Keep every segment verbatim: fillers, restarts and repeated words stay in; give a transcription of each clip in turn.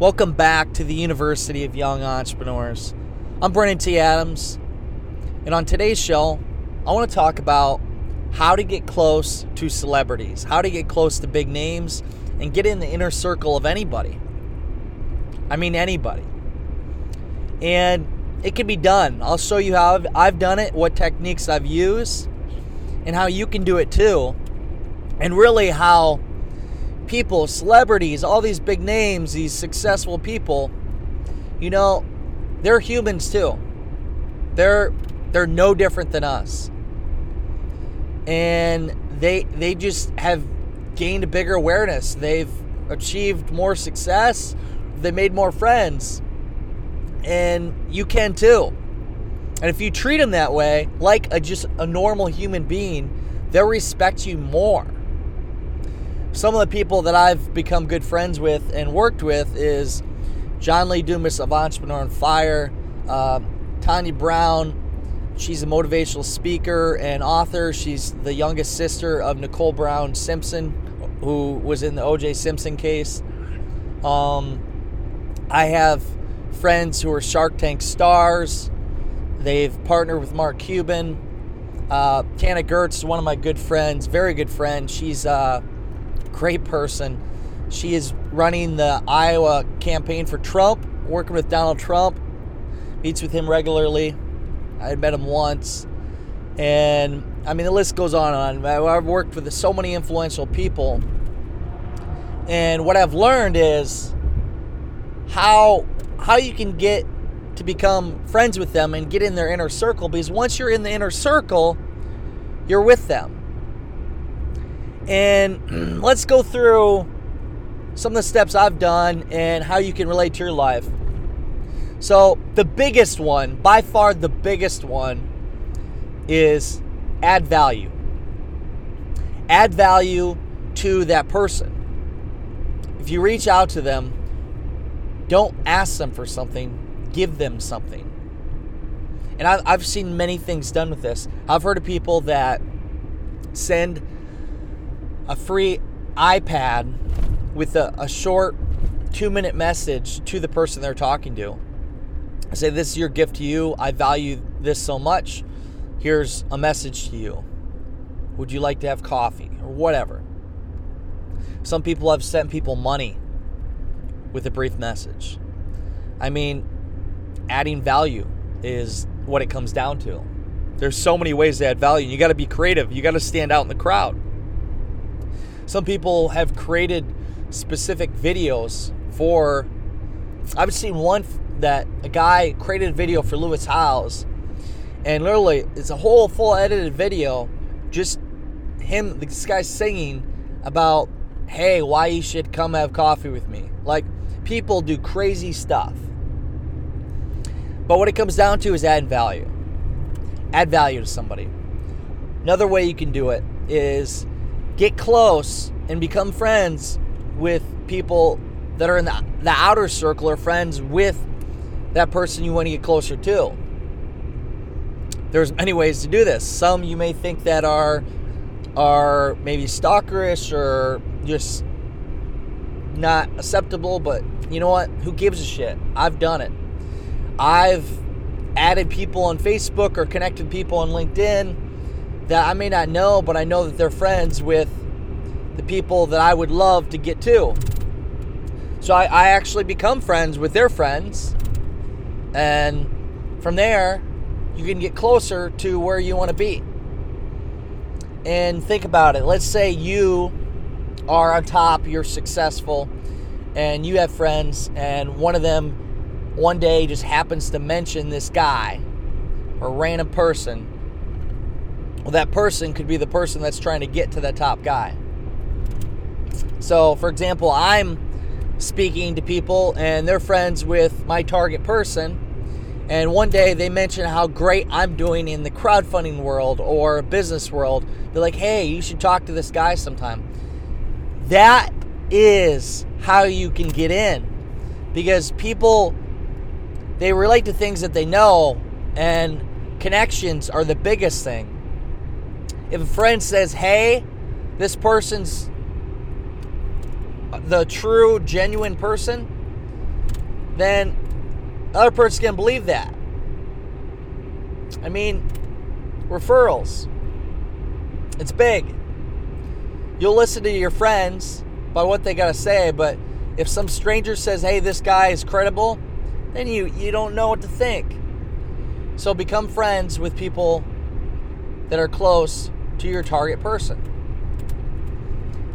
Welcome back to the University of Young Entrepreneurs. I'm Brandon T. Adams, and on today's show, I want to talk about how to get close to celebrities, how to get close to big names, and get in the inner circle of anybody. I mean anybody. And it can be done. I'll show you how I've, I've done it, what techniques I've used, and how you can do it too, and really how people, celebrities, all these big names, these successful people, you know, they're humans too. They're they're no different than us. And they they just have gained a bigger awareness. They've achieved more success. They made more friends. And you can too. And if you treat them that way, like a just a normal human being, they'll respect you more. Some of the people that I've become good friends with and worked with is John Lee Dumas of Entrepreneur on Fire, uh, Tanya Brown. She's a motivational speaker and author. She's the youngest sister of Nicole Brown Simpson, who was in the O J. Simpson case. Um, I have friends who are Shark Tank stars. They've partnered with Mark Cuban. Uh, Tana Gertz is one of my good friends, very good friend. She's uh, great person. She is running the Iowa campaign for Trump, working with Donald Trump, meets with him regularly. I had met him once. And I mean, the list goes on and on. I've worked with so many influential people. And what I've learned is how how you can get to become friends with them and get in their inner circle, because once you're in the inner circle, you're with them. And let's go through some of the steps I've done and how you can relate to your life. So the biggest one, by far the biggest one, is add value. Add value to that person. If you reach out to them, don't ask them for something, give them something. And I've seen many things done with this. I've heard of people that send a free iPad with a, a short two minute message to the person they're talking to. I say, this is your gift to you. I value this so much. Here's a message to you. Would you like to have coffee or whatever? Some people have sent people money with a brief message. I mean, adding value is what it comes down to. There's so many ways to add value. You gotta be creative. You gotta stand out in the crowd. Some people have created specific videos for, I've seen one that a guy created a video for Lewis Howes, and literally it's a whole full edited video, just him, this guy singing about, hey, why you should come have coffee with me. Like, people do crazy stuff. But what it comes down to is add value. Add value to somebody. Another way you can do it is get close and become friends with people that are in the, the outer circle, or friends with that person you want to get closer to. There's many ways to do this. Some you may think that are are maybe stalkerish or just not acceptable, but you know what? Who gives a shit? I've done it. I've added people on Facebook or connected people on LinkedIn that I may not know, but I know that they're friends with the people that I would love to get to. So I, I actually become friends with their friends, and from there, you can get closer to where you want to be. And think about it. Let's say you are on top, you're successful, and you have friends, and one of them one day just happens to mention this guy or random person. Well, that person could be the person that's trying to get to that top guy. So, for example, I'm speaking to people, and they're friends with my target person. And one day they mention how great I'm doing in the crowdfunding world or business world. They're like, hey, you should talk to this guy sometime. That is how you can get in. Because people, they relate to things that they know, and connections are the biggest thing. If a friend says, hey, this person's the true, genuine person, then other person's gonna believe that. I mean, referrals. It's big. You'll listen to your friends by what they gotta say, but if some stranger says, hey, this guy is credible, then you, you don't know what to think. So become friends with people that are close to your target person.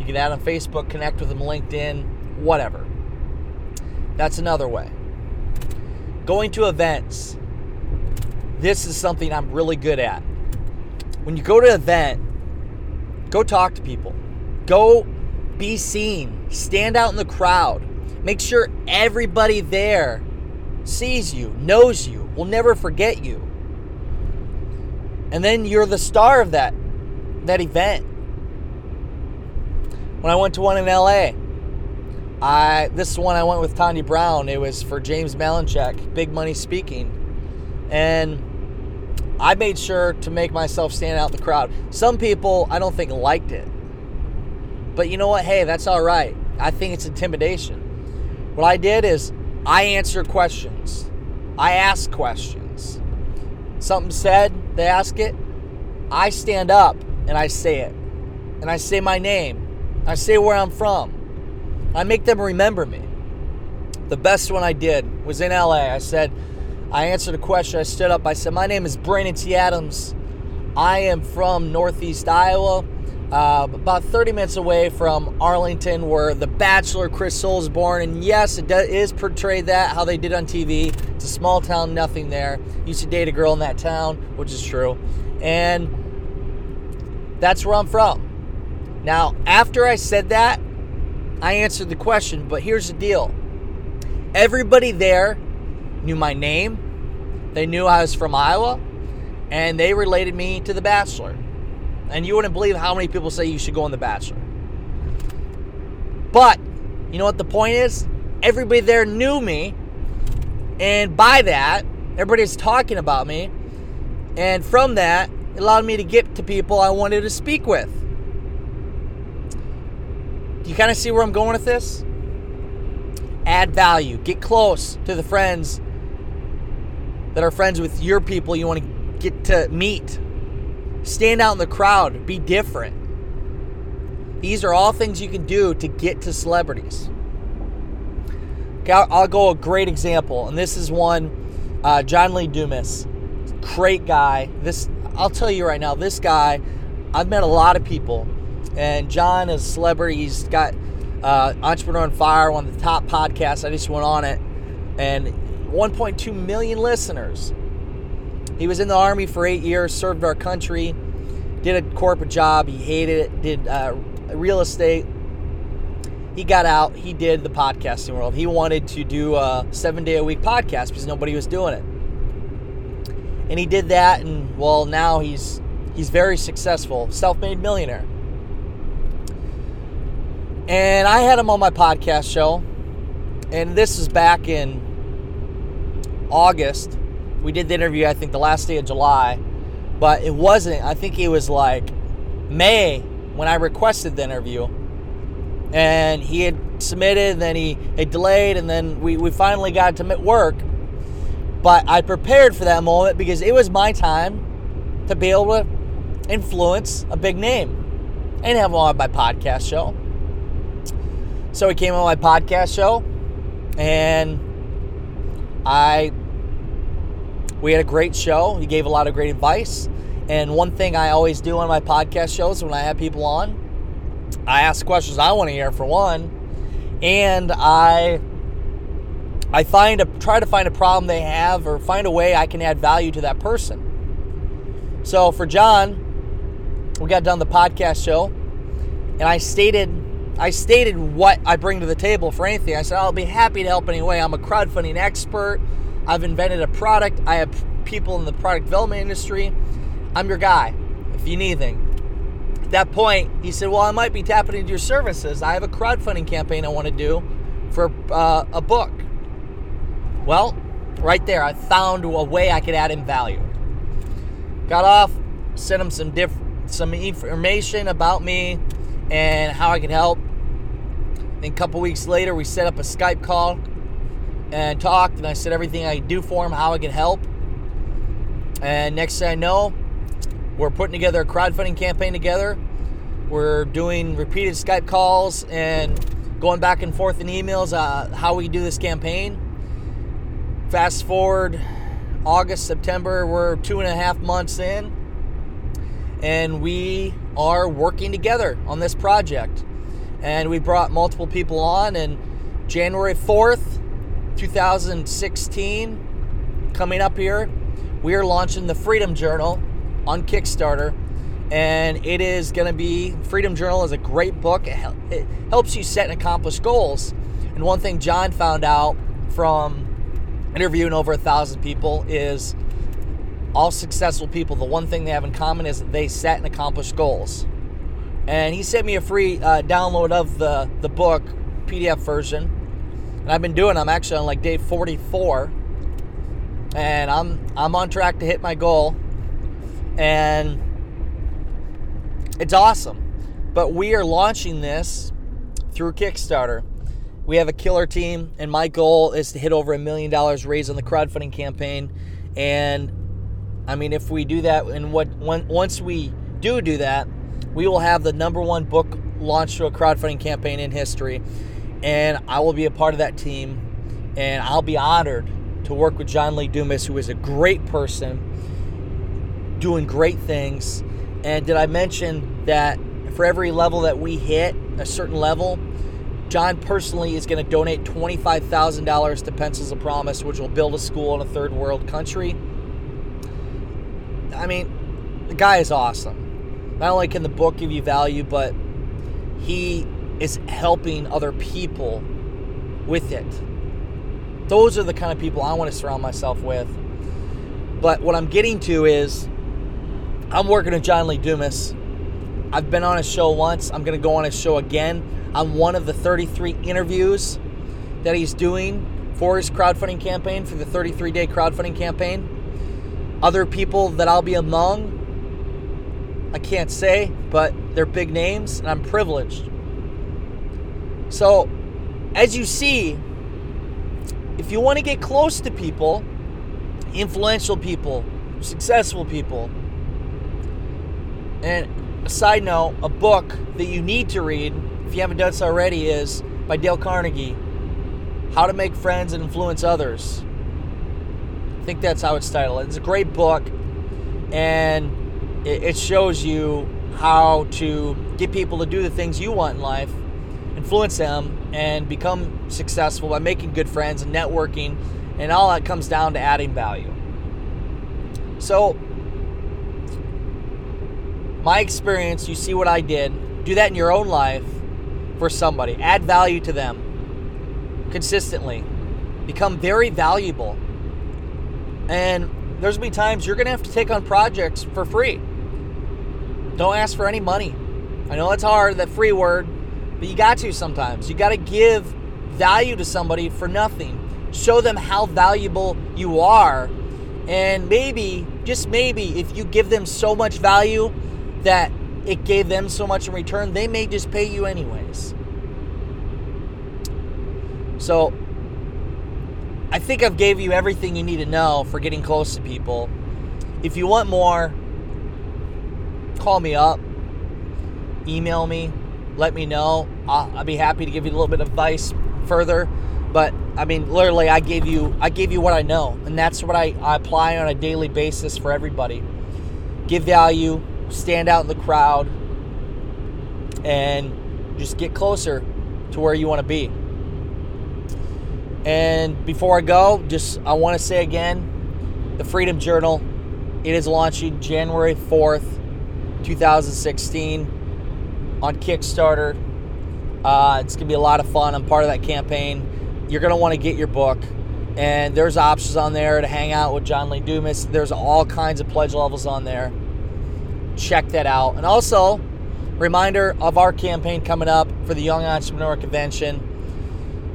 You can add on Facebook, connect with them, LinkedIn, whatever. That's another way. Going to events. This is something I'm really good at. When you go to an event, go talk to people. Go be seen. Stand out in the crowd. Make sure everybody there sees you, knows you, will never forget you. And then you're the star of that, that event. When I went to one in L A, I, this one I went with Tanya Brown. It was for James Malinchek, Big Money Speaking. And I made sure to make myself stand out in the crowd. Some people, I don't think, liked it. But you know what? Hey, that's all right. I think it's intimidation. What I did is I answer questions. I ask questions. Something said, they ask it. I stand up and I say it. And I say my name. I say where I'm from. I make them remember me. The best one I did was in L A. I said, I answered a question. I stood up. I said, my name is Brandon T. Adams. I am from Northeast Iowa, uh, about thirty minutes away from Arlington, where The Bachelor, Chris Soules, is born. And yes, it does, is portrayed that, how they did on T V. It's a small town, nothing there. Used to date a girl in that town, which is true. And that's where I'm from. Now, after I said that, I answered the question, but here's the deal. Everybody there knew my name, they knew I was from Iowa, and they related me to The Bachelor. And you wouldn't believe how many people say you should go on The Bachelor. But, you know what the point is? Everybody there knew me, and by that, everybody's talking about me, and from that, it allowed me to get to people I wanted to speak with. You kind of see where I'm going with this? Add value. Get close to the friends that are friends with your people you want to get to meet. Stand out in the crowd. Be different. These are all things you can do to get to celebrities. Okay, I'll go a great example. And this is one, uh, John Lee Dumas. Great guy. This, I'll tell you right now, this guy, I've met a lot of people. And John is a celebrity. He's got uh, Entrepreneur on Fire, one of the top podcasts. I just went on it. And one point two million listeners. He was in the Army for eight years, served our country, did a corporate job. He hated it, did uh, real estate. He got out. He did the podcasting world. He wanted to do a seven-day-a-week podcast because nobody was doing it. And he did that, and, well, now he's he's very successful, self-made millionaire. And I had him on my podcast show, and this is back in August. We did the interview, I think, the last day of July, but it wasn't. I think it was like May when I requested the interview, and he had submitted, and then he had delayed, and then we, we finally got to work. But I prepared for that moment because it was my time to be able to influence a big name and have him on my podcast show. So he came on my podcast show, and I, we had a great show. He gave a lot of great advice. And one thing I always do on my podcast shows when I have people on, I ask questions I want to hear for one, and I, I find a, try to find a problem they have or find a way I can add value to that person. So for John, we got done the podcast show, and I stated I stated what I bring to the table for anything. I said, I'll be happy to help anyway. I'm a crowdfunding expert. I've invented a product. I have people in the product development industry. I'm your guy if you need anything. At that point, he said, well, I might be tapping into your services. I have a crowdfunding campaign I want to do for uh, a book. Well, right there, I found a way I could add in value. Got off, sent him some diff- some information about me and how I could help. Then a couple weeks later, we set up a Skype call and talked, and I said everything I could do for him, how I could help. And next thing I know, we're putting together a crowdfunding campaign together. We're doing repeated Skype calls and going back and forth in emails, uh, how we do this campaign. Fast forward August, September, we're two and a half months in, and we are working together on this project. And we brought multiple people on, and January fourth, two thousand sixteen, coming up here, we are launching the Freedom Journal on Kickstarter, and it is going to be, Freedom Journal is a great book. It, hel- it helps you set and accomplish goals. And one thing John found out from interviewing over a thousand people is all successful people, the one thing they have in common is that they set and accomplished goals. And he sent me a free uh, download of the, the book, P D F version. And I've been doing, I'm actually on like day forty-four. And I'm I'm on track to hit my goal. And it's awesome. But we are launching this through Kickstarter. We have a killer team, and my goal is to hit over a million dollars raised on the crowdfunding campaign. And I mean, if we do that, and what when, once we do do that, we will have the number one book launched through a crowdfunding campaign in history, and I will be a part of that team, and I'll be honored to work with John Lee Dumas, who is a great person, doing great things. And did I mention that for every level that we hit, a certain level, John personally is going to donate twenty-five thousand dollars to Pencils of Promise, which will build a school in a third world country. I mean, the guy is awesome. Not only can the book give you value, but he is helping other people with it. Those are the kind of people I want to surround myself with. But what I'm getting to is, I'm working with John Lee Dumas. I've been on his show once. I'm going to go on his show again. I'm one of the thirty-three interviews that he's doing for his crowdfunding campaign, for the thirty-three day crowdfunding campaign. Other people that I'll be among, I can't say, but they're big names, and I'm privileged. So, as you see, if you want to get close to people, influential people, successful people, and a side note, a book that you need to read, if you haven't done so already, is by Dale Carnegie, How to Make Friends and Influence Others. I think that's how it's titled. It's a great book, and it shows you how to get people to do the things you want in life, influence them, and become successful by making good friends and networking, and all that comes down to adding value. So, my experience, you see what I did. Do that in your own life for somebody. Add value to them consistently. Become very valuable. And there's going to be times you're going to have to take on projects for free. Don't ask for any money. I know that's hard, that free word, but you got to sometimes. You got to give value to somebody for nothing. Show them how valuable you are. And maybe, just maybe, if you give them so much value that it gave them so much in return, they may just pay you anyways. So, I think I've gave you everything you need to know for getting close to people. If you want more, call me up, email me, let me know. I'll, I'll be happy to give you a little bit of advice further. But I mean, literally, I gave you I gave you what I know, and that's what I, I apply on a daily basis for everybody. Give value, stand out in the crowd, and just get closer to where you want to be. And before I go, just I want to say again, the Freedom Journal, it is launching January fourth, two thousand sixteen on Kickstarter. Uh, it's going to be a lot of fun. I'm part of that campaign. You're going to want to get your book. And there's options on there to hang out with John Lee Dumas. There's all kinds of pledge levels on there. Check that out. And also, reminder of our campaign coming up for the Young Entrepreneur Convention.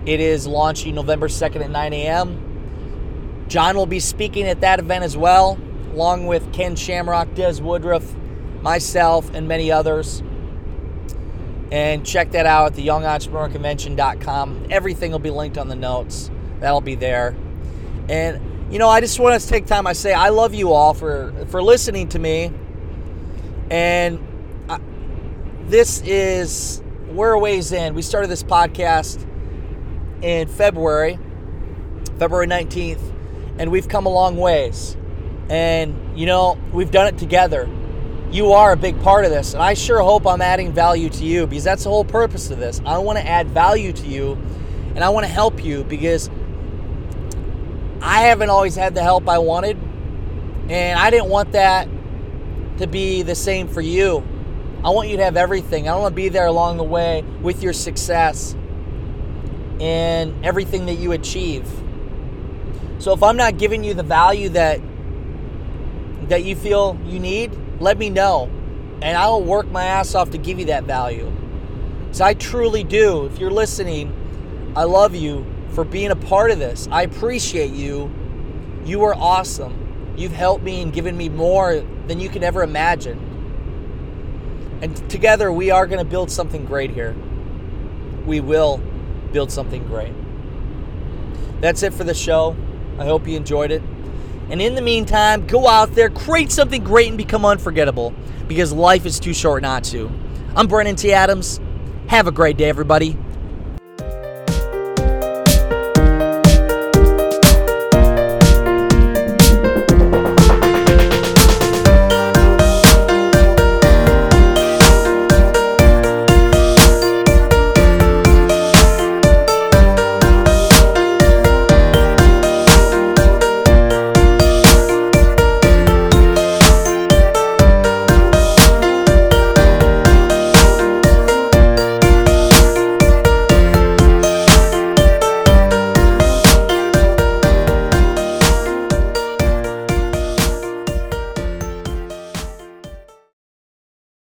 It is launching November second at nine a.m. John will be speaking at that event as well, along with Ken Shamrock, Des Woodruff, myself, and many others. And check that out at the young entrepreneur convention dot com. Everything will be linked on the notes. That'll be there. And, you know, I just want to take time. I say I love you all for, for listening to me. And I, this is, we're a ways in. We started this podcast in February, February nineteenth, and we've come a long ways. And, you know, we've done it together. You are a big part of this, and I sure hope I'm adding value to you, because that's the whole purpose of this. I want to add value to you, and I want to help you, because I haven't always had the help I wanted, and I didn't want that to be the same for you. I want you to have everything. I want to be there along the way with your success and everything that you achieve. So if I'm not giving you the value that that you feel you need, let me know, and I will work my ass off to give you that value. So I truly do. If you're listening, I love you for being a part of this. I appreciate you. You are awesome. You've helped me and given me more than you can ever imagine. And together we are going to build something great here. We will build something great. That's it for the show. I hope you enjoyed it. And in the meantime, go out there, create something great, and become unforgettable, because life is too short not to. I'm Brandon T. Adams. Have a great day, everybody.